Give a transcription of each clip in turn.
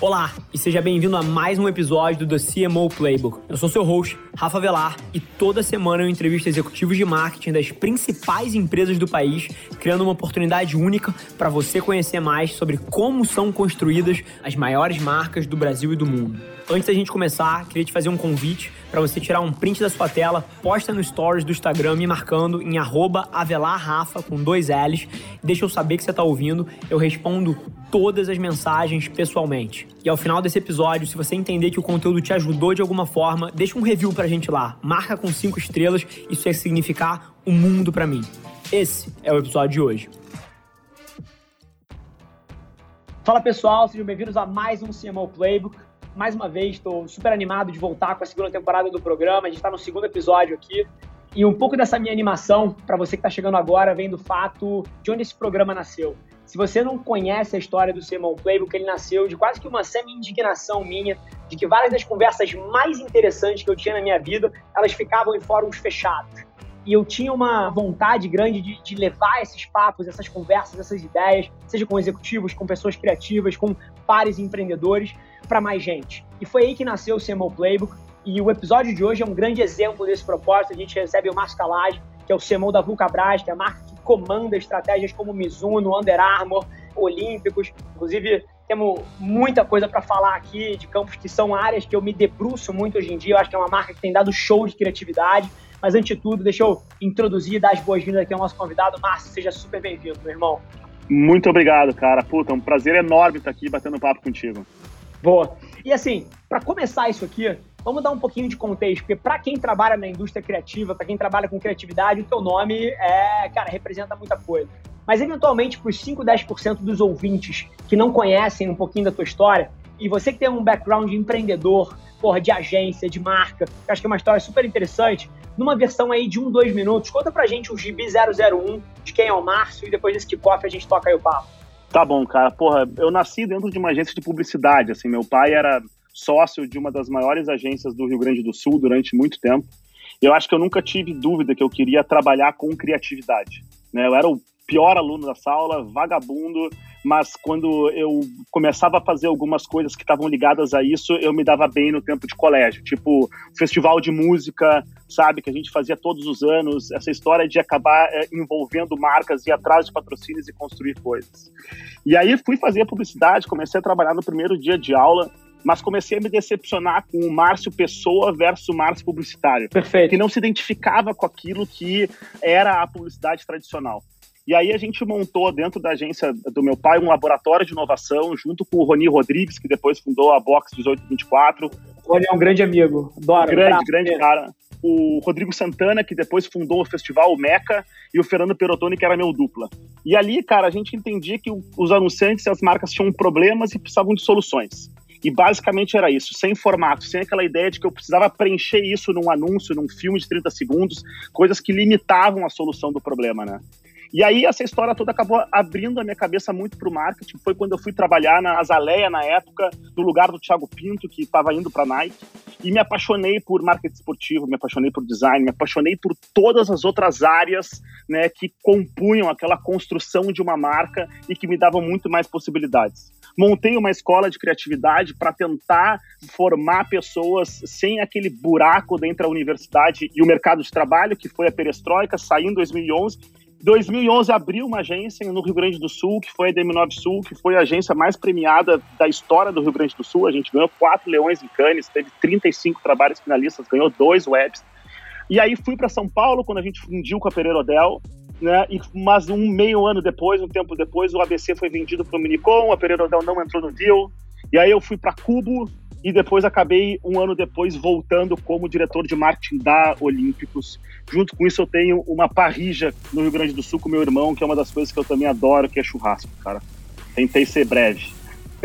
Olá e seja bem-vindo a mais um episódio do The CMO Playbook. Eu sou seu host, Rafa Velar, e toda semana eu entrevisto executivos de marketing das principais empresas do país, criando uma oportunidade única para você conhecer mais sobre como são construídas as maiores marcas do Brasil e do mundo. Antes da gente começar, queria te fazer um convite para você tirar um print da sua tela, posta no stories do Instagram me marcando em @avelarrafa com 2 L's, deixa eu saber que você está ouvindo, eu respondo todas as mensagens pessoalmente. E ao final desse episódio, se você entender que o conteúdo te ajudou de alguma forma, deixa um review pra gente lá, marca com 5 estrelas, isso vai significar o mundo pra mim. Esse é o episódio de hoje. Fala pessoal, sejam bem-vindos a mais um CMO Playbook. Mais uma vez, estou super animado de voltar com a segunda temporada do programa, a gente está no segundo episódio aqui. E um pouco dessa minha animação, para você que está chegando agora, vem do fato de onde esse programa nasceu. Se você não conhece a história do CMO Playbook, ele nasceu de quase que uma semi-indignação minha, de que várias das conversas mais interessantes que eu tinha na minha vida, elas ficavam em fóruns fechados. E eu tinha uma vontade grande de levar esses papos, essas conversas, essas ideias, seja com executivos, com pessoas criativas, com pares empreendedores, para mais gente. E foi aí que nasceu o CMO Playbook, e o episódio de hoje é um grande exemplo desse propósito. A gente recebe o Marcio Callage, que é o CMO da Vulcabras, que é a marca que comanda estratégias como Mizuno, Under Armour, Olympikus. Inclusive, temos muita coisa para falar aqui de campos que são áreas que eu me debruço muito hoje em dia. Eu acho que é uma marca que tem dado show de criatividade. Mas, antes de tudo, deixa eu introduzir e dar as boas-vindas aqui ao nosso convidado. Márcio, seja super bem-vindo, meu irmão. Muito obrigado, cara. Puta, é um prazer enorme estar aqui batendo papo contigo. Boa. E, assim, para começar isso aqui, vamos dar um pouquinho de contexto, porque para quem trabalha na indústria criativa, para quem trabalha com criatividade, o teu nome é, cara, representa muita coisa. Mas, eventualmente, para os 5, 10% dos ouvintes que não conhecem um pouquinho da tua história, e você que tem um background de empreendedor, porra, de agência, de marca, que acho que é uma história super interessante, numa versão aí de 1-2 minutos, conta pra gente o Gibi 001 de quem é o Márcio e depois desse kickoff a gente toca aí o papo. Tá bom, cara. Porra, eu nasci dentro de uma agência de publicidade, assim, meu pai era sócio de uma das maiores agências do Rio Grande do Sul durante muito tempo. Eu acho que eu nunca tive dúvida que eu queria trabalhar com criatividade, né? Eu era o pior aluno da sala, vagabundo, mas quando eu começava a fazer algumas coisas que estavam ligadas a isso, eu me dava bem no tempo de colégio, tipo festival de música, sabe, que a gente fazia todos os anos, essa história de acabar envolvendo marcas e atrás de patrocínios e construir coisas. E aí fui fazer publicidade, comecei a trabalhar no primeiro dia de aula, mas comecei a me decepcionar com o Márcio Pessoa versus o Márcio Publicitário. Perfeito. Que não se identificava com aquilo que era a publicidade tradicional. E aí a gente montou dentro da agência do meu pai um laboratório de inovação junto com o Roni Rodrigues, que depois fundou a Box 1824. O Roni é um grande amigo, adoro. Grande cara. O Rodrigo Santana, que depois fundou o festival Meca, e o Fernando Perotoni, que era meu dupla. E ali, cara, a gente entendia que os anunciantes e as marcas tinham problemas e precisavam de soluções. E basicamente era isso, sem formato, sem aquela ideia de que eu precisava preencher isso num anúncio, num filme de 30 segundos, coisas que limitavam a solução do problema, né? E aí essa história toda acabou abrindo a minha cabeça muito pro marketing. Foi quando eu fui trabalhar na Azaleia, na época, no lugar do Thiago Pinto, que estava indo pra Nike. E me apaixonei por marketing esportivo, me apaixonei por design, me apaixonei por todas as outras áreas, né, que compunham aquela construção de uma marca e que me davam muito mais possibilidades. Montei uma escola de criatividade para tentar formar pessoas sem aquele buraco dentro da universidade e o mercado de trabalho, que foi a Perestroika, saí em 2011. 2011 abriu uma agência no Rio Grande do Sul, que foi a DM9 Sul, que foi a agência mais premiada da história do Rio Grande do Sul. A gente ganhou 4 leões em Cannes, teve 35 trabalhos finalistas, ganhou 2 webs. E aí fui para São Paulo, quando a gente fundiu com a Pereira O'Dell, né? Mas um tempo depois, o ABC foi vendido para o Minicom, a Pereira O'Dell não entrou no deal. E aí eu fui para Cubo e depois acabei, um ano depois, voltando como diretor de marketing da Olympikus. Junto com isso, eu tenho uma parrija no Rio Grande do Sul com meu irmão, que é uma das coisas que eu também adoro, que é churrasco, cara. Tentei ser breve.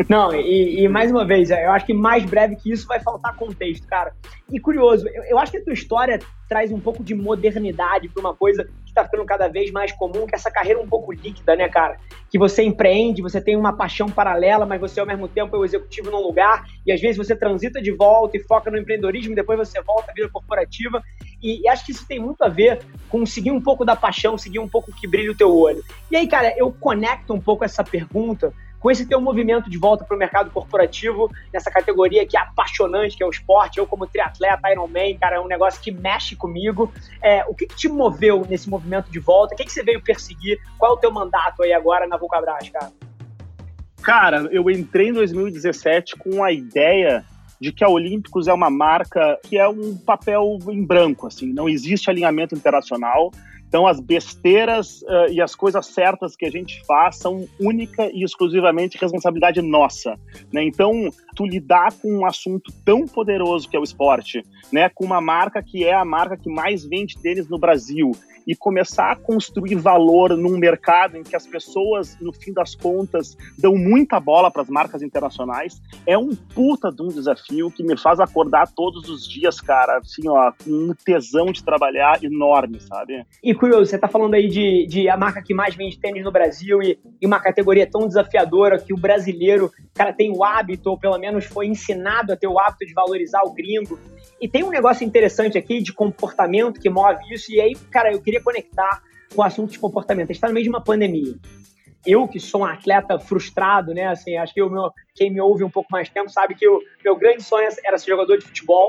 Não, e mais uma vez, eu acho que mais breve que isso vai faltar contexto, cara. E curioso, eu acho que a tua história traz um pouco de modernidade para uma coisa que tá ficando cada vez mais comum, que é essa carreira um pouco líquida, né, cara? Que você empreende, você tem uma paixão paralela, mas você ao mesmo tempo é o executivo num lugar, e às vezes você transita de volta e foca no empreendedorismo, depois você volta à vida corporativa, e acho que isso tem muito a ver com seguir um pouco da paixão, seguir um pouco o que brilha o teu olho. E aí, cara, eu conecto um pouco essa pergunta com esse teu movimento de volta para o mercado corporativo, nessa categoria que é apaixonante, que é o esporte, eu como triatleta, Ironman, cara, é um negócio que mexe comigo. O que te moveu nesse movimento de volta? O que você veio perseguir? Qual é o teu mandato aí agora na Vulcabras, cara? Cara, eu entrei em 2017 com a ideia de que a Olympikus é uma marca que é um papel em branco, assim, não existe alinhamento internacional. Então, as besteiras e as coisas certas que a gente faz são única e exclusivamente responsabilidade nossa, né? Então, tu lidar com um assunto tão poderoso que é o esporte, né? Com uma marca que é a marca que mais vende tênis no Brasil e começar a construir valor num mercado em que as pessoas, no fim das contas, dão muita bola para as marcas internacionais, é um puta de um desafio que me faz acordar todos os dias, cara, assim, ó, com um tesão de trabalhar enorme, sabe? E curioso, você tá falando aí de a marca que mais vende tênis no Brasil e uma categoria tão desafiadora que o brasileiro, cara, tem o hábito, ou pelo menos foi ensinado a ter o hábito de valorizar o gringo. E tem um negócio interessante aqui de comportamento que move isso, e aí, cara, eu queria conectar com o assunto de comportamento. A gente tá no meio de uma pandemia. Eu, que sou um atleta frustrado, né, assim, acho que quem me ouve um pouco mais tempo sabe que o meu grande sonho era ser jogador de futebol.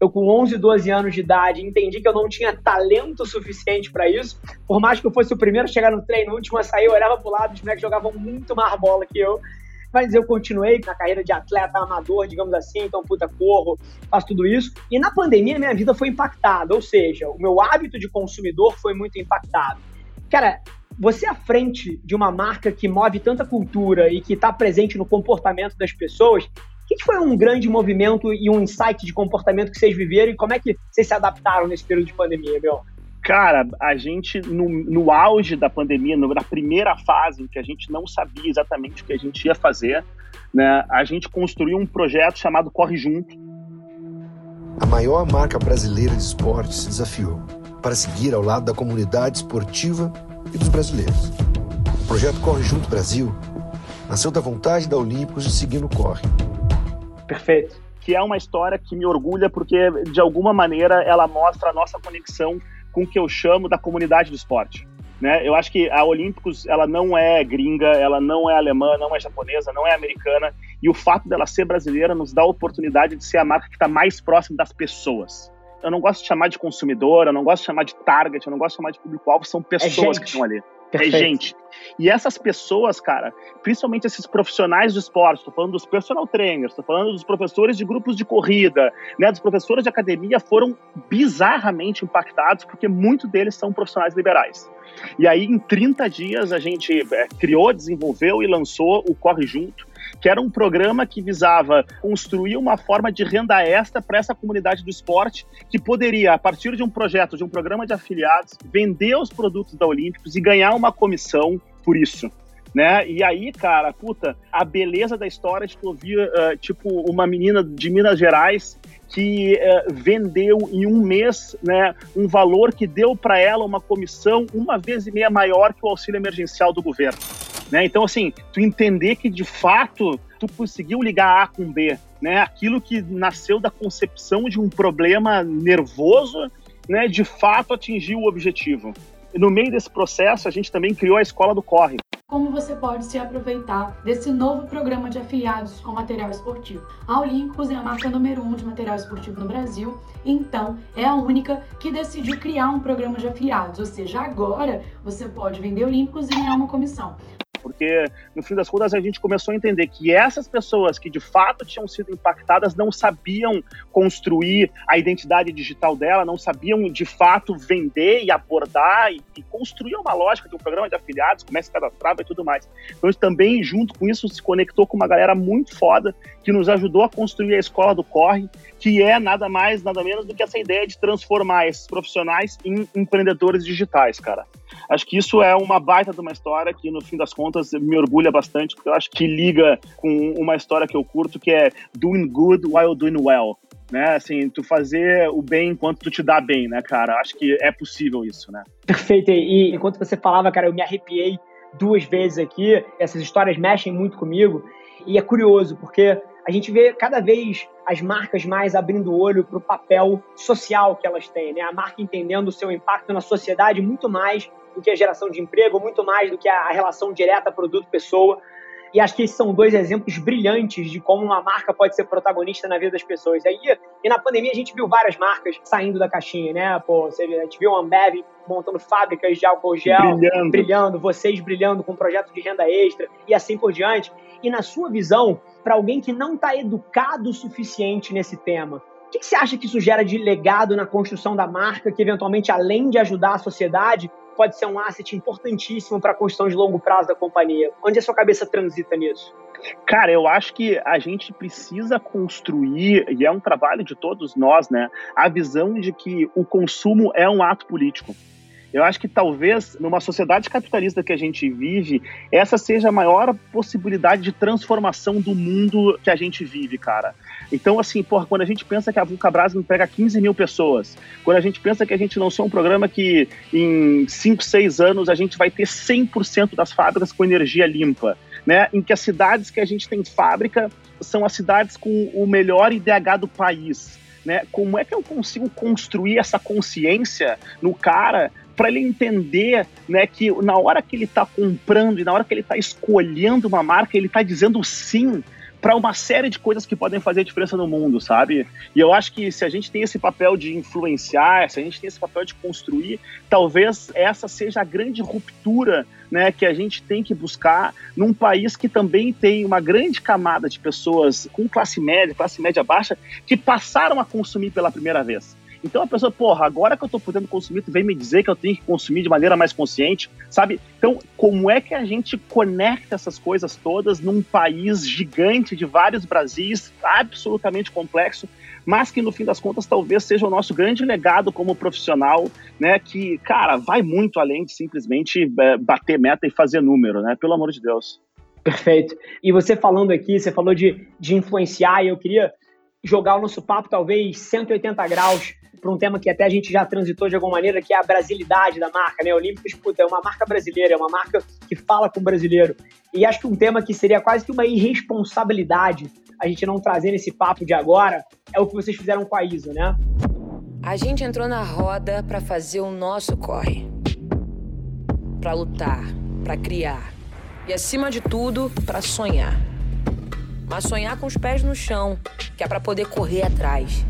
Eu, com 11, 12 anos de idade, entendi que eu não tinha talento suficiente para isso. Por mais que eu fosse o primeiro a chegar no treino, o último a sair, eu olhava pro lado, os moleques jogavam muito mais bola que eu. Mas eu continuei na carreira de atleta amador, digamos assim, então puta, corro, faço tudo isso. E na pandemia minha vida foi impactada, ou seja, o meu hábito de consumidor foi muito impactado. Cara, você à frente de uma marca que move tanta cultura e que está presente no comportamento das pessoas, o que foi um grande movimento e um insight de comportamento que vocês viveram e como é que vocês se adaptaram nesse período de pandemia, meu? Cara, a gente, no auge da pandemia, na primeira fase em que a gente não sabia exatamente o que a gente ia fazer, né, a gente construiu um projeto chamado Corre Junto. A maior marca brasileira de esporte se desafiou para seguir ao lado da comunidade esportiva e dos brasileiros. O projeto Corre Junto Brasil nasceu da vontade da Olympikus de seguir no corre. Perfeito. Que é uma história que me orgulha porque, de alguma maneira, ela mostra a nossa conexão com o que eu chamo da comunidade do esporte, né? Eu acho que a Olympikus, ela não é gringa, ela não é alemã, não é japonesa, não é americana, e o fato dela ser brasileira nos dá a oportunidade de ser a marca que está mais próxima das pessoas. Eu não gosto de chamar de consumidor, eu não gosto de chamar de target, eu não gosto de chamar de público-alvo, são pessoas que estão ali. Perfeito. É gente. E essas pessoas, cara, principalmente esses profissionais do esporte, estou falando dos personal trainers, estou falando dos professores de grupos de corrida, né, dos professores de academia, foram bizarramente impactados porque muitos deles são profissionais liberais. E aí, em 30 dias, a gente criou, desenvolveu e lançou o Corre Junto, que era um programa que visava construir uma forma de renda extra para essa comunidade do esporte, que poderia, a partir de um projeto, de um programa de afiliados, vender os produtos da Olympikus e ganhar uma comissão por isso, né? E aí, cara, puta, a beleza da história de que eu vi, tipo, uma menina de Minas Gerais que vendeu em um mês, né, um valor que deu para ela uma comissão 1,5 vezes maior que o auxílio emergencial do governo, né? Então, assim, tu entender que, de fato, tu conseguiu ligar A com B, né? Aquilo que nasceu da concepção de um problema nervoso, né, de fato atingiu o objetivo. E no meio desse processo, a gente também criou a Escola do Corre. Como você pode se aproveitar desse novo programa de afiliados com material esportivo? A Olympikus é a marca número 1 de material esportivo no Brasil, então é a única que decidiu criar um programa de afiliados, ou seja, agora você pode vender Olympikus e ganhar uma comissão. Porque, no fim das contas, a gente começou a entender que essas pessoas que, de fato, tinham sido impactadas não sabiam construir a identidade digital dela, não sabiam, de fato, vender e abordar e construir uma lógica de um programa de afiliados, começa a cadastrar e tudo mais. Então, a gente também, junto com isso, se conectou com uma galera muito foda que nos ajudou a construir a Escola do Corre, que é nada mais, nada menos do que essa ideia de transformar esses profissionais em empreendedores digitais, cara. Acho que isso é uma baita de uma história que, no fim das contas, me orgulha bastante, porque eu acho que liga com uma história que eu curto, que é doing good while doing well, né? Assim, tu fazer o bem enquanto tu te dá bem, né, cara? Acho que é possível isso, né? Perfeito. E enquanto você falava, cara, eu me arrepiei 2 vezes aqui. Essas histórias mexem muito comigo. E é curioso, porque a gente vê cada vez as marcas mais abrindo o olho para o papel social que elas têm, né? A marca entendendo o seu impacto na sociedade muito mais do que a geração de emprego, muito mais do que a relação direta produto-pessoa. E acho que esses são dois exemplos brilhantes de como uma marca pode ser protagonista na vida das pessoas. E na pandemia a gente viu várias marcas saindo da caixinha, né? Pô, a gente viu a Ambev montando fábricas de álcool gel, brilhando, vocês brilhando com um projeto de renda extra e assim por diante. E na sua visão, para alguém que não está educado o suficiente nesse tema, o que você acha que isso gera de legado na construção da marca que, eventualmente, além de ajudar a sociedade, pode ser um asset importantíssimo para a construção de longo prazo da companhia? Onde a sua cabeça transita nisso? Cara, eu acho que a gente precisa construir, e é um trabalho de todos nós, né, a visão de que o consumo é um ato político. Eu acho que talvez, numa sociedade capitalista que a gente vive, essa seja a maior possibilidade de transformação do mundo que a gente vive, cara. Então, assim, porra, quando a gente pensa que a Vulcabras emprega 15 mil pessoas, quando a gente pensa que a gente lançou um programa que em 5, 6 anos a gente vai ter 100% das fábricas com energia limpa, né? Em que as cidades que a gente tem fábrica são as cidades com o melhor IDH do país, né? Como é que eu consigo construir essa consciência no cara para ele entender, né, que na hora que ele está comprando e na hora que ele está escolhendo uma marca, ele está dizendo sim para uma série de coisas que podem fazer diferença no mundo, sabe? E eu acho que se a gente tem esse papel de influenciar, se a gente tem esse papel de construir, talvez essa seja a grande ruptura, né, que a gente tem que buscar num país que também tem uma grande camada de pessoas com classe média baixa, que passaram a consumir pela primeira vez. Então a pessoa, porra, agora que eu tô podendo consumir, tu vem me dizer que eu tenho que consumir de maneira mais consciente, sabe? Então, como é que a gente conecta essas coisas todas num país gigante de vários Brasis, absolutamente complexo, mas que no fim das contas talvez seja o nosso grande legado como profissional, né? Que, cara, vai muito além de simplesmente bater meta e fazer número, né? Pelo amor de Deus. Perfeito. E você falando aqui, você falou de influenciar, e eu queria jogar o nosso papo talvez 180 graus para um tema que até a gente já transitou de alguma maneira, que é a brasilidade da marca, né? Olympikus, puta, é uma marca brasileira, é uma marca que fala com o brasileiro. E acho que um tema que seria quase que uma irresponsabilidade a gente não trazer nesse papo de agora é o que vocês fizeram com a Iza, né? A gente entrou na roda para fazer o nosso corre. Para lutar, para criar. E, acima de tudo, para sonhar. Mas sonhar com os pés no chão, que é para poder correr atrás.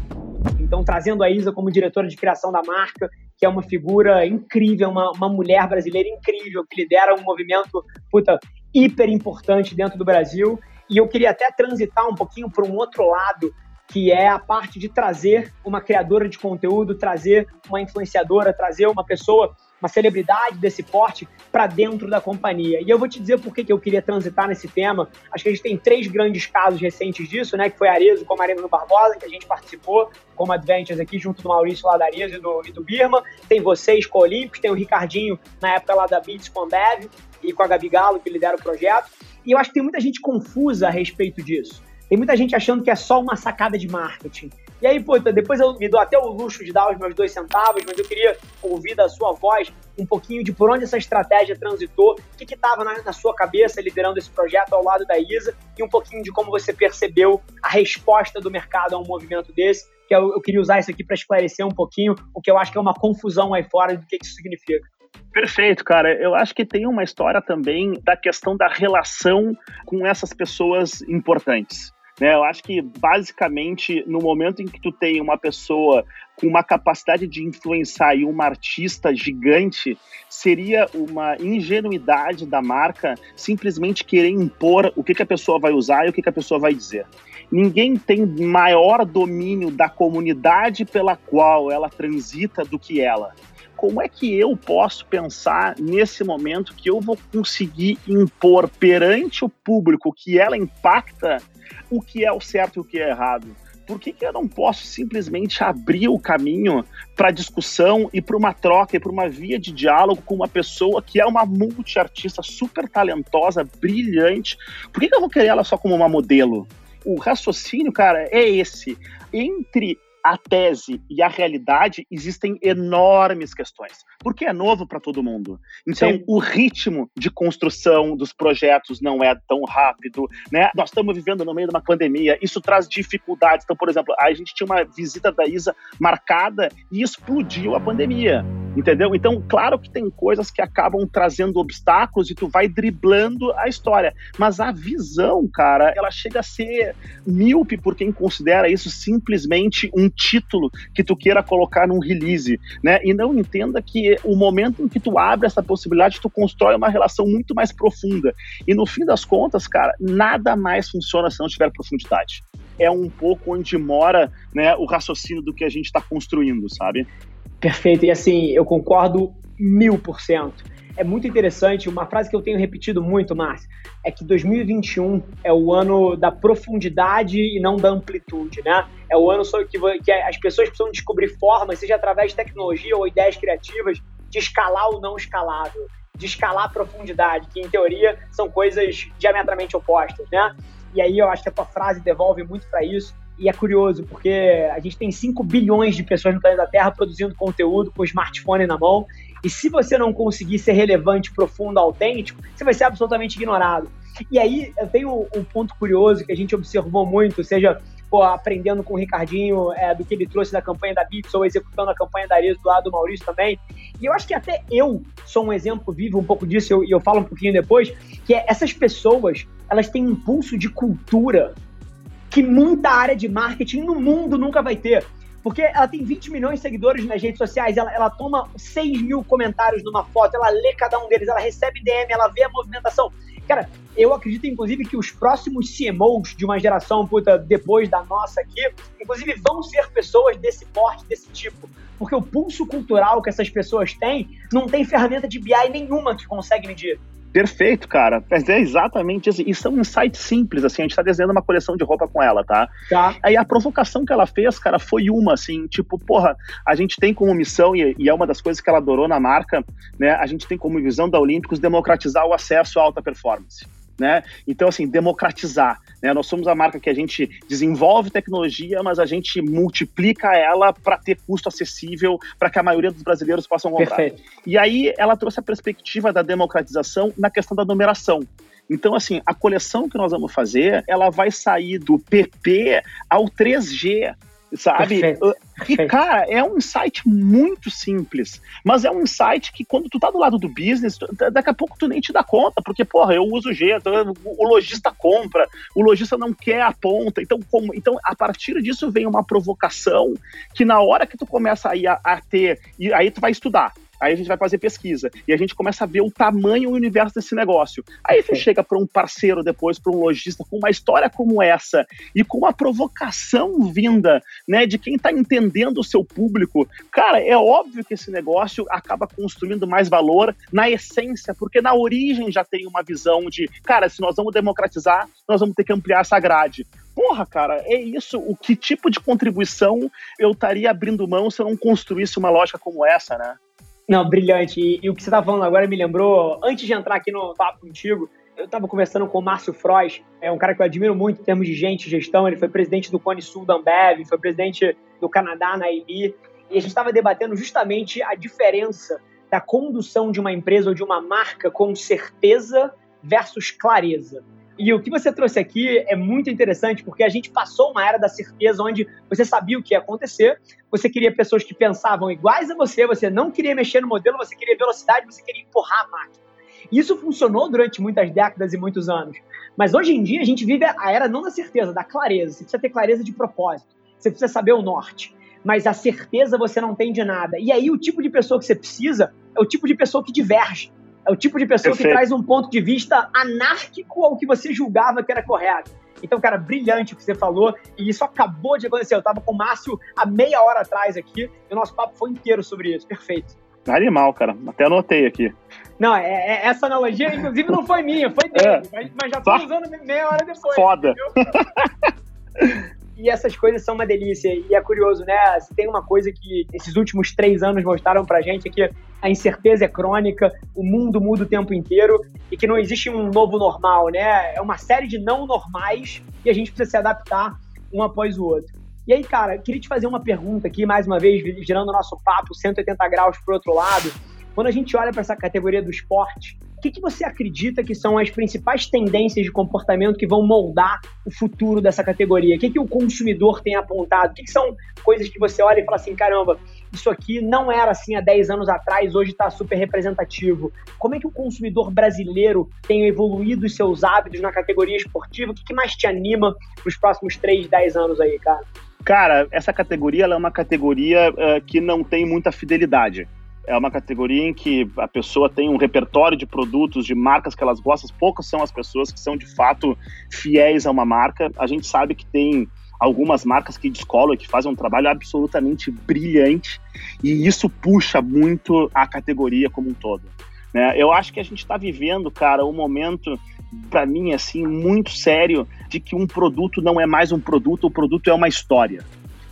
Então, trazendo a Iza como diretora de criação da marca, que é uma figura incrível, uma mulher brasileira incrível, que lidera um movimento, puta, hiper importante dentro do Brasil. E eu queria até transitar um pouquinho para um outro lado, que é a parte de trazer uma criadora de conteúdo, trazer uma influenciadora, trazer uma pessoa, uma celebridade desse porte para dentro da companhia. E eu vou te dizer por que eu queria transitar nesse tema. Acho que a gente tem três grandes casos recentes disso, né? Que foi Arezzo com a Marina do Barbosa, que a gente participou como Adventures aqui, junto do Maurício lá da Arezzo e do Lito Birma. Tem vocês com o Olympikus, tem o Ricardinho na época lá da Beats com a Beb e com a Gabi Galo, que lidera o projeto. E eu acho que tem muita gente confusa a respeito disso. Tem muita gente achando que é só uma sacada de marketing. E aí, pô, depois eu me dou até o luxo de dar os meus 2 centavos, mas eu queria ouvir da sua voz um pouquinho de por onde essa estratégia transitou, o que estava na sua cabeça liderando esse projeto ao lado da Iza, e um pouquinho de como você percebeu a resposta do mercado a um movimento desse, que eu queria usar isso aqui para esclarecer um pouquinho o que eu acho que é uma confusão aí fora do que isso significa. Perfeito, cara. Eu acho que tem uma história também da questão da relação com essas pessoas importantes. Eu acho que, basicamente, no momento em que tu tem uma pessoa com uma capacidade de influenciar e uma artista gigante, seria uma ingenuidade da marca simplesmente querer impor o que a pessoa vai usar e o que a pessoa vai dizer. Ninguém tem maior domínio da comunidade pela qual ela transita do que ela. Como é que eu posso pensar nesse momento que eu vou conseguir impor perante o público que ela impacta o que é o certo e o que é errado? Por que eu não posso simplesmente abrir o caminho para discussão e para uma troca e para uma via de diálogo com uma pessoa que é uma multiartista super talentosa, brilhante? Por que eu vou querer ela só como uma modelo? O raciocínio, cara, é esse. Entre a tese e a realidade existem enormes questões, porque é novo para todo mundo. Então, O ritmo de construção dos projetos não é tão rápido, né? Nós estamos vivendo no meio de uma pandemia, isso traz dificuldades. Então, por exemplo, a gente tinha uma visita da Iza marcada e explodiu a pandemia. entendeu? Então, claro que tem coisas que acabam trazendo obstáculos e tu vai driblando a história, mas a visão, cara, ela chega a ser míope por quem considera isso simplesmente um título que tu queira colocar num release, né? E não entenda que o momento em que tu abre essa possibilidade, tu constrói uma relação muito mais profunda. E no fim das contas, cara, nada mais funciona se não tiver profundidade. É um pouco onde mora, né, o raciocínio do que a gente está construindo, sabe? Perfeito, e assim, eu concordo 1000%. É muito interessante, uma frase que eu tenho repetido muito, Márcio, é que 2021 é o ano da profundidade e não da amplitude, né? É o ano sobre que as pessoas precisam descobrir formas, seja através de tecnologia ou ideias criativas, de escalar o não escalável, de escalar a profundidade, que em teoria são coisas diametralmente opostas, né? E aí eu acho que a tua frase devolve muito para isso. E é curioso, porque a gente tem 5 bilhões de pessoas no planeta Terra produzindo conteúdo com o smartphone na mão. E se você não conseguir ser relevante, profundo, autêntico, você vai ser absolutamente ignorado. E aí eu tenho um ponto curioso que a gente observou muito, seja aprendendo com o Ricardinho, do que ele trouxe da campanha da Beats, ou executando a campanha da Arezzo do lado do Maurício também. E eu acho que até eu sou um exemplo vivo um pouco disso, e eu falo um pouquinho depois, que essas pessoas, elas têm um impulso de cultura que muita área de marketing no mundo nunca vai ter. Porque ela tem 20 milhões de seguidores nas redes sociais, ela toma 6 mil comentários numa foto, ela lê cada um deles, ela recebe DM, ela vê a movimentação. Cara, eu acredito, inclusive, que os próximos CMOs de uma geração, depois da nossa aqui, inclusive vão ser pessoas desse porte, desse tipo. Porque o pulso cultural que essas pessoas têm, não tem ferramenta de BI nenhuma que consegue medir. Perfeito, cara. Mas é exatamente isso. E são insights simples, assim. A gente tá desenhando uma coleção de roupa com ela, tá? Aí a provocação que ela fez, cara, foi uma, assim, tipo, porra, a gente tem como missão, e é uma das coisas que ela adorou na marca, né? A gente tem como visão da Olympikus democratizar o acesso à alta performance, né? Então, assim, democratizar, né? Nós somos a marca que a gente desenvolve tecnologia, mas a gente multiplica ela para ter custo acessível, para que a maioria dos brasileiros possam comprar. Perfeito. E aí ela trouxe a perspectiva da democratização na questão da numeração. Então, assim, a coleção que nós vamos fazer, ela vai sair do PP ao 3G, sabe? Perfeito. E, cara, é um insight muito simples, mas é um insight que quando tu tá do lado do business, daqui a pouco tu nem te dá conta, porque, porra, eu uso o G, o lojista compra, o lojista não quer a ponta, então a partir disso vem uma provocação que na hora que tu começa a ter, e aí tu vai estudar, aí a gente vai fazer pesquisa, e a gente começa a ver o tamanho e o universo desse negócio. Aí você chega para um parceiro depois, para um lojista, com uma história como essa, e com uma provocação vinda, né, de quem está entendendo o seu público. Cara, é óbvio que esse negócio acaba construindo mais valor na essência, porque na origem já tem uma visão de, cara, se nós vamos democratizar, nós vamos ter que ampliar essa grade. Porra, cara, é isso. O que tipo de contribuição eu estaria abrindo mão se eu não construísse uma lógica como essa, né? Não, brilhante. E o que você tá falando agora me lembrou, antes de entrar aqui no papo contigo, eu tava conversando com o Márcio Frois, é um cara que eu admiro muito em termos de gente, gestão, ele foi presidente do Cone Sul da Ambev, foi presidente do Canadá na IMI, e a gente tava debatendo justamente a diferença da condução de uma empresa ou de uma marca com certeza versus clareza. E o que você trouxe aqui é muito interessante, porque a gente passou uma era da certeza onde você sabia o que ia acontecer, você queria pessoas que pensavam iguais a você, você não queria mexer no modelo, você queria velocidade, você queria empurrar a máquina. E isso funcionou durante muitas décadas e muitos anos. Mas hoje em dia a gente vive a era não da certeza, da clareza. Você precisa ter clareza de propósito, você precisa saber o norte. Mas a certeza você não tem de nada. E aí o tipo de pessoa que você precisa é o tipo de pessoa que diverge. É o tipo de pessoa que traz um ponto de vista anárquico ao que você julgava que era correto. Então, cara, brilhante o que você falou, e isso acabou de acontecer. Eu estava com o Márcio há meia hora atrás aqui, e o nosso papo foi inteiro sobre isso. Perfeito. Animal, cara. Até anotei aqui. Não, essa analogia, inclusive, não foi minha, foi dele. Mas já estou usando meia hora depois. Foda. E essas coisas são uma delícia, e é curioso, né? Se tem uma coisa que esses últimos 3 anos mostraram pra gente é que a incerteza é crônica, o mundo muda o tempo inteiro e que não existe um novo normal, né? É uma série de não normais e a gente precisa se adaptar um após o outro. E aí, cara, queria te fazer uma pergunta aqui, mais uma vez, girando o nosso papo 180 graus pro outro lado. Quando a gente olha para essa categoria do esporte, o que você acredita que são as principais tendências de comportamento que vão moldar o futuro dessa categoria? O que o consumidor tem apontado? O que são coisas que você olha e fala assim, caramba, isso aqui não era assim há 10 anos atrás, hoje está super representativo. Como é que o consumidor brasileiro tem evoluído os seus hábitos na categoria esportiva? O que mais te anima para os próximos 3, 10 anos aí, cara? Cara, essa categoria ela é uma categoria que não tem muita fidelidade. É uma categoria em que a pessoa tem um repertório de produtos, de marcas que elas gostam. Poucas são as pessoas que são, de fato, fiéis a uma marca. A gente sabe que tem algumas marcas que descolam e que fazem um trabalho absolutamente brilhante. E isso puxa muito a categoria como um todo, né? Eu acho que a gente está vivendo, cara, um momento, para mim, assim, muito sério, de que um produto não é mais um produto, o produto é uma história,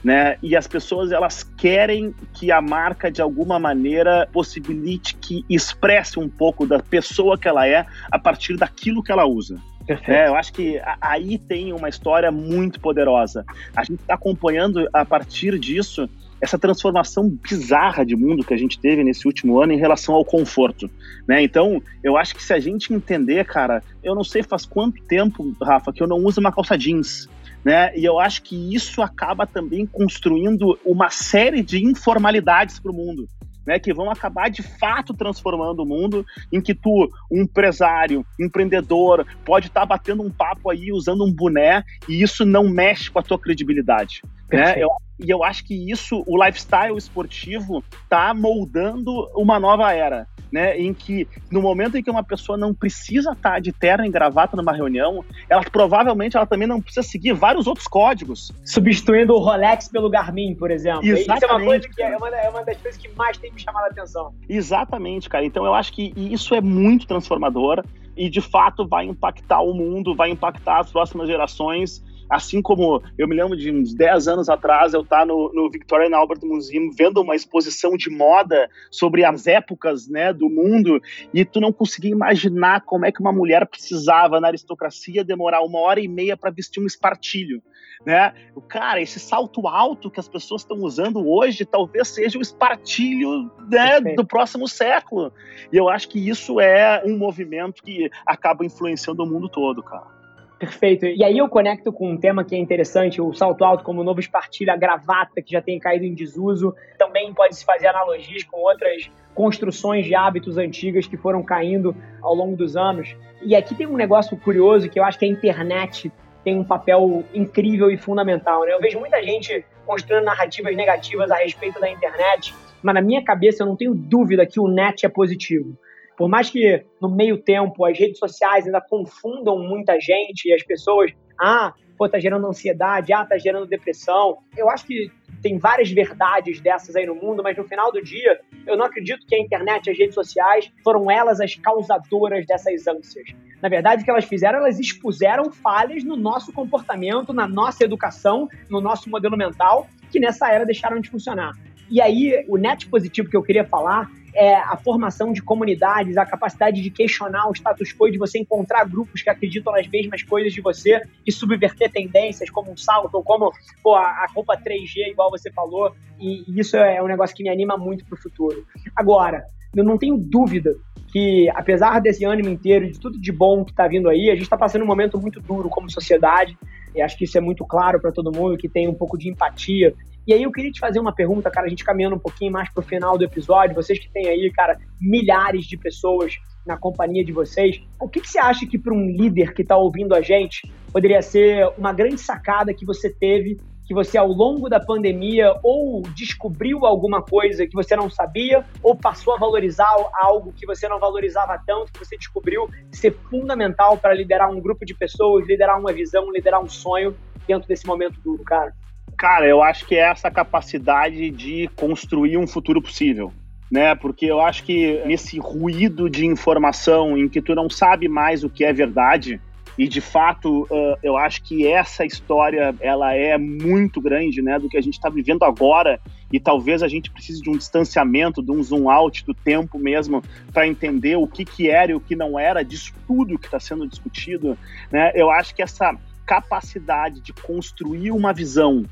né? E as pessoas, elas querem que a marca, de alguma maneira, possibilite que expresse um pouco da pessoa que ela é a partir daquilo que ela usa. É, eu acho que aí tem uma história muito poderosa. A gente está acompanhando, a partir disso, essa transformação bizarra de mundo que a gente teve nesse último ano em relação ao conforto, né? Então, eu acho que se a gente entender, cara, eu não sei faz quanto tempo, Rafa, que eu não uso uma calça jeans, né? E eu acho que isso acaba também construindo uma série de informalidades para o mundo, né, que vão acabar de fato transformando o mundo, em que tu, um empresário, empreendedor, pode estar batendo um papo aí usando um boné e isso não mexe com a tua credibilidade, né? E eu acho que isso, o lifestyle esportivo tá moldando uma nova era, né, em que no momento em que uma pessoa não precisa estar de terno e gravata numa reunião, ela provavelmente ela também não precisa seguir vários outros códigos. Substituindo o Rolex pelo Garmin, por exemplo. Exatamente. Isso é uma coisa que é uma das coisas que mais tem me chamado a atenção. Exatamente, cara. Então eu acho que isso é muito transformador e de fato vai impactar o mundo, vai impactar as próximas gerações. Assim como eu me lembro de uns 10 anos atrás, eu estar no Victoria and Albert Museum vendo uma exposição de moda sobre as épocas, né, do mundo, e tu não conseguia imaginar como é que uma mulher precisava, na aristocracia, demorar 1h30 para vestir um espartilho, né? Cara, esse salto alto que as pessoas estão usando hoje talvez seja o espartilho, né, do próximo século. E eu acho que isso é um movimento que acaba influenciando o mundo todo, cara. Perfeito. E aí eu conecto com um tema que é interessante, o salto alto como o novo espartilho, a gravata que já tem caído em desuso. Também pode-se fazer analogias com outras construções de hábitos antigas que foram caindo ao longo dos anos. E aqui tem um negócio curioso que eu acho que a internet tem um papel incrível e fundamental, né? Eu vejo muita gente construindo narrativas negativas a respeito da internet, mas na minha cabeça eu não tenho dúvida que o net é positivo. Por mais que, no meio tempo, as redes sociais ainda confundam muita gente e as pessoas, tá gerando ansiedade, tá gerando depressão. Eu acho que tem várias verdades dessas aí no mundo, mas no final do dia, eu não acredito que a internet e as redes sociais foram elas as causadoras dessas ânsias. Na verdade, o que elas fizeram, elas expuseram falhas no nosso comportamento, na nossa educação, no nosso modelo mental, que nessa era deixaram de funcionar. E aí, o net positivo que eu queria falar é a formação de comunidades, a capacidade de questionar o status quo, de você encontrar grupos que acreditam nas mesmas coisas de você e subverter tendências como um salto ou como a roupa 3G, igual você falou, e isso é um negócio que me anima muito pro futuro. Agora, eu não tenho dúvida que, apesar desse ânimo inteiro, de tudo de bom que tá vindo aí, a gente tá passando um momento muito duro como sociedade, e acho que isso é muito claro para todo mundo que tem um pouco de empatia. E aí eu queria te fazer uma pergunta, cara, a gente caminhando um pouquinho mais pro final do episódio, vocês que têm aí, cara, milhares de pessoas na companhia de vocês, o que você acha que para um líder que tá ouvindo a gente poderia ser uma grande sacada que você teve, que você ao longo da pandemia ou descobriu alguma coisa que você não sabia ou passou a valorizar algo que você não valorizava tanto, que você descobriu ser fundamental para liderar um grupo de pessoas, liderar uma visão, liderar um sonho dentro desse momento duro, cara? Cara, eu acho que é essa capacidade de construir um futuro possível, né? Porque eu acho que nesse ruído de informação em que tu não sabe mais o que é verdade, e de fato eu acho que essa história ela é muito grande, né, do que a gente está vivendo agora, e talvez a gente precise de um distanciamento, de um zoom out do tempo mesmo para entender o que era e o que não era disso tudo que está sendo discutido, né? Eu acho que essa capacidade de construir uma visão,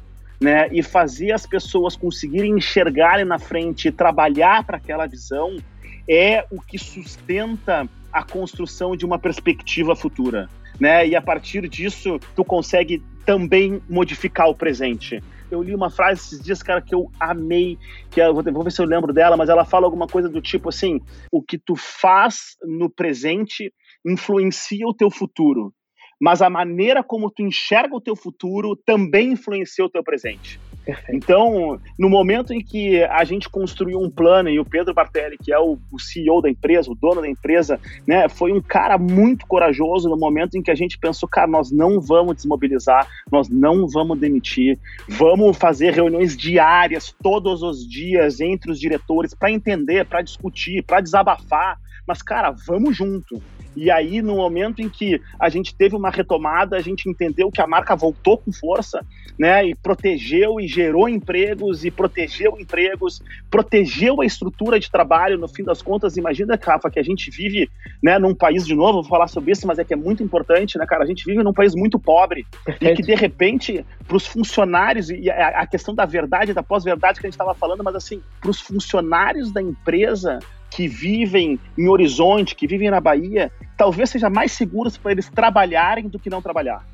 né, e fazer as pessoas conseguirem enxergarem na frente e trabalhar para aquela visão é o que sustenta a construção de uma perspectiva futura, né? E a partir disso, tu consegue também modificar o presente, eu li uma frase esses dias, cara, que eu amei, que eu vou ver se eu lembro dela, mas ela fala alguma coisa do tipo assim, o que tu faz no presente influencia o teu futuro, mas a maneira como tu enxerga o teu futuro também influencia o teu presente. Então, no momento em que a gente construiu um plano, e o Pedro Bartelli, que é o CEO da empresa, o dono da empresa, né, foi um cara muito corajoso no momento em que a gente pensou, cara, nós não vamos desmobilizar, nós não vamos demitir, vamos fazer reuniões diárias, todos os dias, entre os diretores, para entender, para discutir, para desabafar, mas, cara, vamos junto. E aí, no momento em que a gente teve uma retomada, a gente entendeu que a marca voltou com força, né, e protegeu e gerou empregos, e protegeu a estrutura de trabalho. No fim das contas, imagina, Rafa, que a gente vive, né, num país, de novo, vou falar sobre isso, mas é que é muito importante, né, cara, a gente vive num país muito pobre. Perfeito. E que, de repente, para os funcionários, e a questão da verdade, da pós-verdade que a gente estava falando, mas assim, para os funcionários da empresa que vivem em Horizonte, que vivem na Bahia, talvez seja mais seguro para eles trabalharem do que não trabalhar.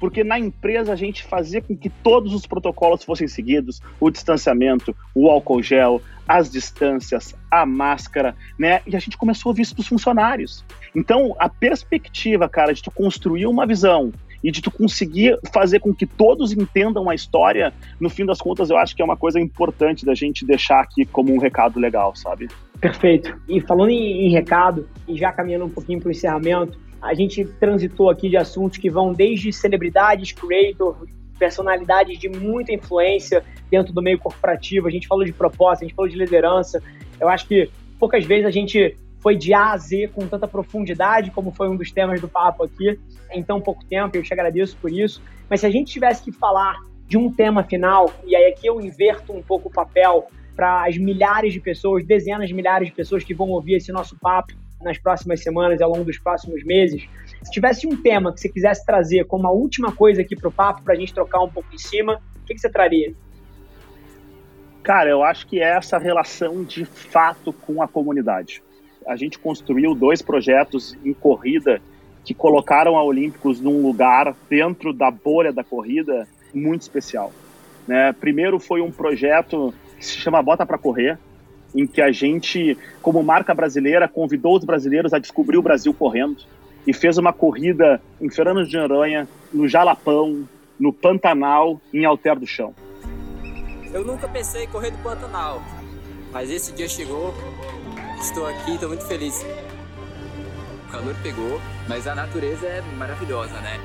Porque na empresa a gente fazia com que todos os protocolos fossem seguidos, o distanciamento, o álcool gel, as distâncias, a máscara, né? E a gente começou a ver isso dos funcionários. Então, a perspectiva, cara, de tu construir uma visão e de tu conseguir fazer com que todos entendam a história, no fim das contas, eu acho que é uma coisa importante da gente deixar aqui como um recado legal, sabe? Perfeito. E falando em recado, e já caminhando um pouquinho para o encerramento, a gente transitou aqui de assuntos que vão desde celebridades, creator, personalidades de muita influência dentro do meio corporativo. A gente falou de propósito, a gente falou de liderança. Eu acho que poucas vezes a gente foi de A a Z com tanta profundidade, como foi um dos temas do papo aqui, em tão pouco tempo, eu te agradeço por isso. Mas se a gente tivesse que falar de um tema final, e aí aqui eu inverto um pouco o papel para as milhares de pessoas, dezenas de milhares de pessoas que vão ouvir esse nosso papo nas próximas semanas e ao longo dos próximos meses, se tivesse um tema que você quisesse trazer como a última coisa aqui para o papo, para a gente trocar um pouco em cima, o que você traria? Cara, eu acho que é essa relação de fato com a comunidade. A gente construiu 2 projetos em corrida que colocaram a Olympikus num lugar dentro da bolha da corrida muito especial, né? Primeiro foi um projeto que se chama Bota Pra Correr, em que a gente, como marca brasileira, convidou os brasileiros a descobrir o Brasil correndo e fez uma corrida em Fernando de Noronha, no Jalapão, no Pantanal, em Alter do Chão. Eu nunca pensei em correr do Pantanal, mas esse dia chegou. Estou aqui, estou muito feliz. O calor pegou, mas a natureza é maravilhosa, né?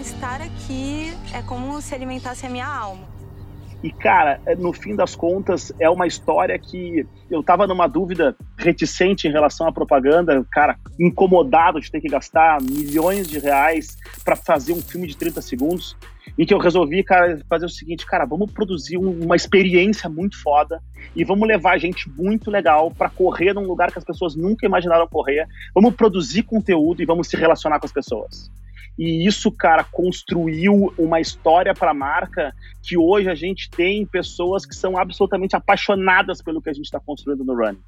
Estar aqui é como se alimentasse a minha alma. E, cara, no fim das contas, é uma história que eu tava numa dúvida reticente em relação à propaganda, cara, incomodado de ter que gastar milhões de reais para fazer um filme de 30 segundos. E que eu resolvi, cara, fazer o seguinte, cara, vamos produzir uma experiência muito foda e vamos levar gente muito legal para correr num lugar que as pessoas nunca imaginaram correr. Vamos produzir conteúdo e vamos se relacionar com as pessoas. E isso, cara, construiu uma história para a marca que hoje a gente tem pessoas que são absolutamente apaixonadas pelo que a gente está construindo no Running.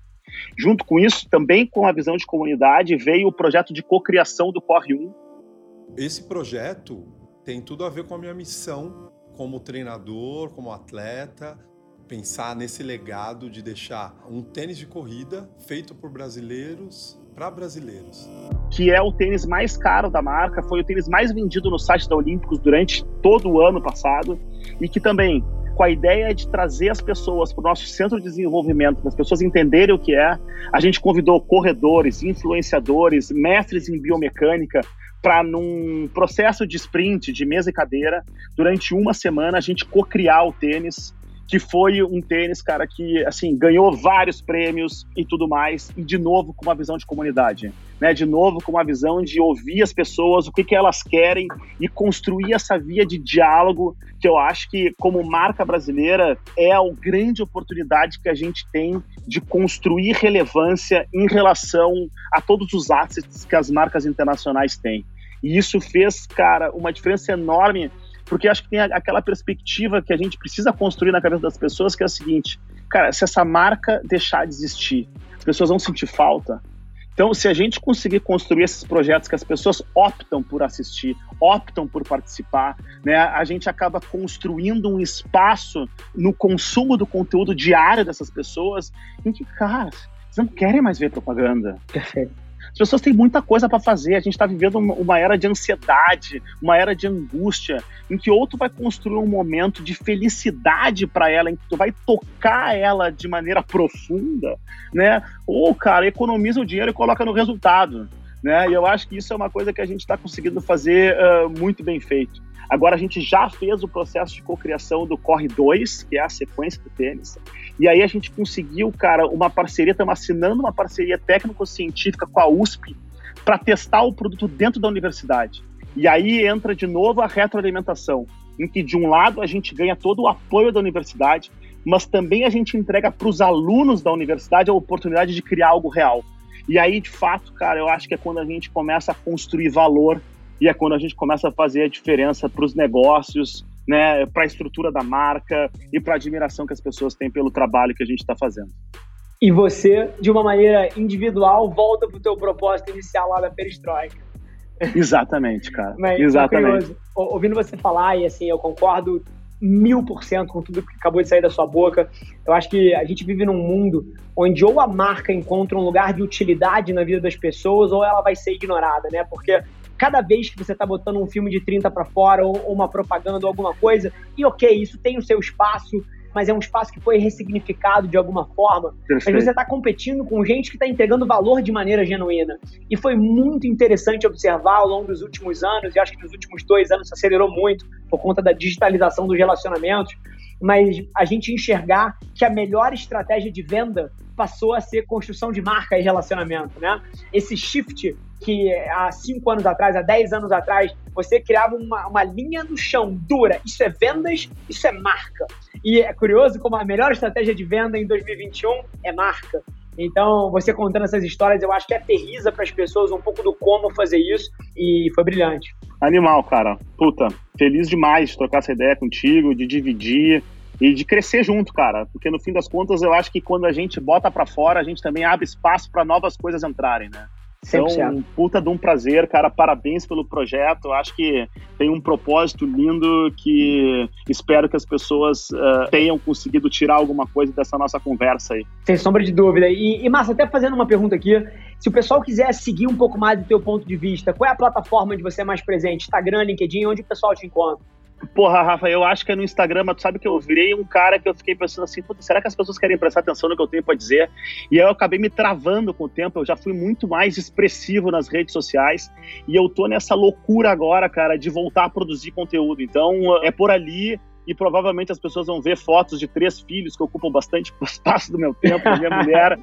Junto com isso, também com a visão de comunidade, veio o projeto de cocriação do Corre 1. Esse projeto tem tudo a ver com a minha missão como treinador, como atleta, pensar nesse legado de deixar um tênis de corrida feito por brasileiros para brasileiros. Que é o tênis mais caro da marca, foi o tênis mais vendido no site da Olympikus durante todo o ano passado, e que também, com a ideia de trazer as pessoas para o nosso centro de desenvolvimento, para as pessoas entenderem o que é, a gente convidou corredores, influenciadores, mestres em biomecânica, para num processo de sprint, de mesa e cadeira, durante uma semana a gente cocriar o tênis, que foi um tênis, cara, que, assim, ganhou vários prêmios e tudo mais, e de novo com uma visão de comunidade, né? De novo com uma visão de ouvir as pessoas, o que que elas querem, e construir essa via de diálogo, que eu acho que, como marca brasileira, é a grande oportunidade que a gente tem de construir relevância em relação a todos os assets que as marcas internacionais têm. E isso fez, cara, uma diferença enorme, porque acho que tem aquela perspectiva que a gente precisa construir na cabeça das pessoas, que é a seguinte, cara, se essa marca deixar de existir, as pessoas vão sentir falta. Então, se a gente conseguir construir esses projetos que as pessoas optam por assistir, optam por participar, né, a gente acaba construindo um espaço no consumo do conteúdo diário dessas pessoas em que, cara, vocês não querem mais ver propaganda. Perfeito. As pessoas têm muita coisa para fazer, a gente está vivendo uma era de ansiedade, uma era de angústia, em que ou tu vai construir um momento de felicidade para ela, em que tu vai tocar ela de maneira profunda, né? Ou, cara, economiza o dinheiro e coloca no resultado, né? E eu acho que isso é uma coisa que a gente está conseguindo fazer muito bem feito. Agora a gente já fez o processo de cocriação do Corre 2, que é a sequência do tênis, e aí a gente conseguiu, cara, uma parceria, estamos assinando uma parceria técnico-científica com a USP para testar o produto dentro da universidade. E aí entra de novo a retroalimentação, em que de um lado a gente ganha todo o apoio da universidade, mas também a gente entrega para os alunos da universidade a oportunidade de criar algo real. E aí, de fato, cara, eu acho que é quando a gente começa a construir valor e é quando a gente começa a fazer a diferença para os negócios, né, para a estrutura da marca e para a admiração que as pessoas têm pelo trabalho que a gente está fazendo. E você, de uma maneira individual, volta para o teu propósito inicial lá da Perestroika. Exatamente, cara. Mas, exatamente. Ouvindo você falar, e assim, eu concordo 1000% com tudo que acabou de sair da sua boca. Eu acho que a gente vive num mundo onde ou a marca encontra um lugar de utilidade na vida das pessoas ou ela vai ser ignorada, né? Porque cada vez que você está botando um filme de 30 para fora ou uma propaganda ou alguma coisa, e ok, isso tem o seu espaço, mas é um espaço que foi ressignificado de alguma forma. Perfeito. Mas você está competindo com gente que está entregando valor de maneira genuína. E foi muito interessante observar ao longo dos últimos anos, e acho que nos últimos 2 anos se acelerou muito por conta da digitalização dos relacionamentos, mas a gente enxergar que a melhor estratégia de venda passou a ser construção de marca e relacionamento, né? Esse shift que há 5 anos atrás, há 10 anos atrás, você criava uma linha no chão dura. Isso é vendas, isso é marca. E é curioso como a melhor estratégia de venda em 2021 é marca. Então, você contando essas histórias, eu acho que aterriza para as pessoas um pouco do como fazer isso e foi brilhante. Animal, cara. Puta, feliz demais de trocar essa ideia contigo, de dividir e de crescer junto, cara. Porque, no fim das contas, eu acho que quando a gente bota para fora, a gente também abre espaço para novas coisas entrarem, né? Então, um puta de um prazer, cara, parabéns pelo projeto, acho que tem um propósito lindo que espero que as pessoas tenham conseguido tirar alguma coisa dessa nossa conversa aí. Sem sombra de dúvida, e Márcio, até fazendo uma pergunta aqui, se o pessoal quiser seguir um pouco mais do teu ponto de vista, qual é a plataforma onde você é mais presente? Instagram, LinkedIn, onde o pessoal te encontra? Porra, Rafa, eu acho que é no Instagram, mas tu sabe que eu virei um cara que eu fiquei pensando assim, puta, será que as pessoas querem prestar atenção no que eu tenho pra dizer? E aí eu acabei me travando com o tempo, eu já fui muito mais expressivo nas redes sociais e eu tô nessa loucura agora, cara, de voltar a produzir conteúdo, então é por ali e provavelmente as pessoas vão ver fotos de 3 filhos que ocupam bastante espaço do meu tempo, da minha mulher,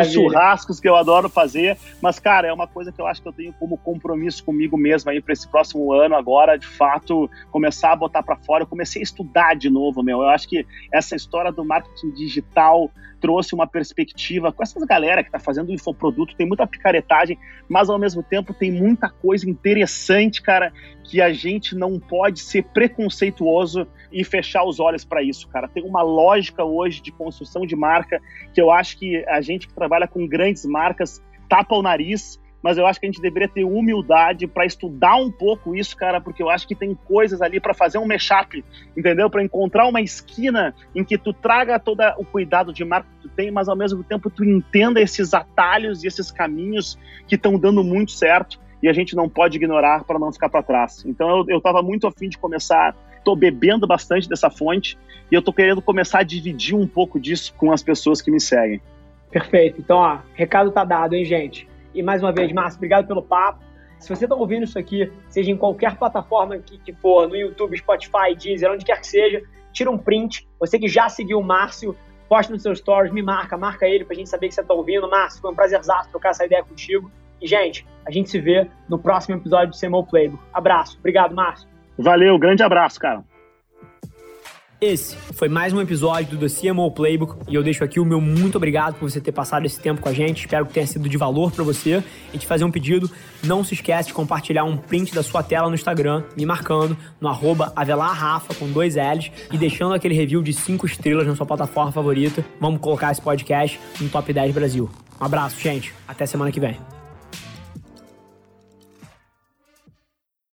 os churrascos que eu adoro fazer, mas, cara, é uma coisa que eu acho que eu tenho como compromisso comigo mesmo aí pra esse próximo ano agora, de fato, começar a botar pra fora. Eu comecei a estudar de novo, meu, eu acho que essa história do marketing digital trouxe uma perspectiva com essa galera que tá fazendo infoproduto, tem muita picaretagem, mas ao mesmo tempo tem muita coisa interessante, cara, que a gente não pode ser preconceituoso e fechar os olhos para isso, cara. Tem uma lógica hoje de construção de marca que eu acho que a gente que trabalha com grandes marcas tapa o nariz, mas eu acho que a gente deveria ter humildade para estudar um pouco isso, cara, porque eu acho que tem coisas ali para fazer um mashup, entendeu? Para encontrar uma esquina em que tu traga todo o cuidado de marca que tu tem, mas ao mesmo tempo tu entenda esses atalhos e esses caminhos que estão dando muito certo e a gente não pode ignorar para não ficar para trás. Então eu estava muito afim de começar, estou bebendo bastante dessa fonte e eu estou querendo começar a dividir um pouco disso com as pessoas que me seguem. Perfeito. Então, ó, recado tá dado, hein, gente? E mais uma vez, Márcio, obrigado pelo papo. Se você tá ouvindo isso aqui, seja em qualquer plataforma que for, no YouTube, Spotify, Deezer, onde quer que seja, tira um print. Você que já seguiu o Márcio, posta nos seus stories, me marca ele pra gente saber que você tá ouvindo. Márcio, foi um prazerzaço trocar essa ideia contigo. E, gente, a gente se vê no próximo episódio do CMO Playbook. Abraço. Obrigado, Márcio. Valeu, grande abraço, cara. Esse foi mais um episódio do CMO Playbook e eu deixo aqui o meu muito obrigado por você ter passado esse tempo com a gente, espero que tenha sido de valor para você e te fazer um pedido, não se esquece de compartilhar um print da sua tela no Instagram, me marcando no @avelarrafa com 2 L's e deixando aquele review de 5 estrelas na sua plataforma favorita, vamos colocar esse podcast no Top 10 Brasil. Um abraço, gente, até semana que vem.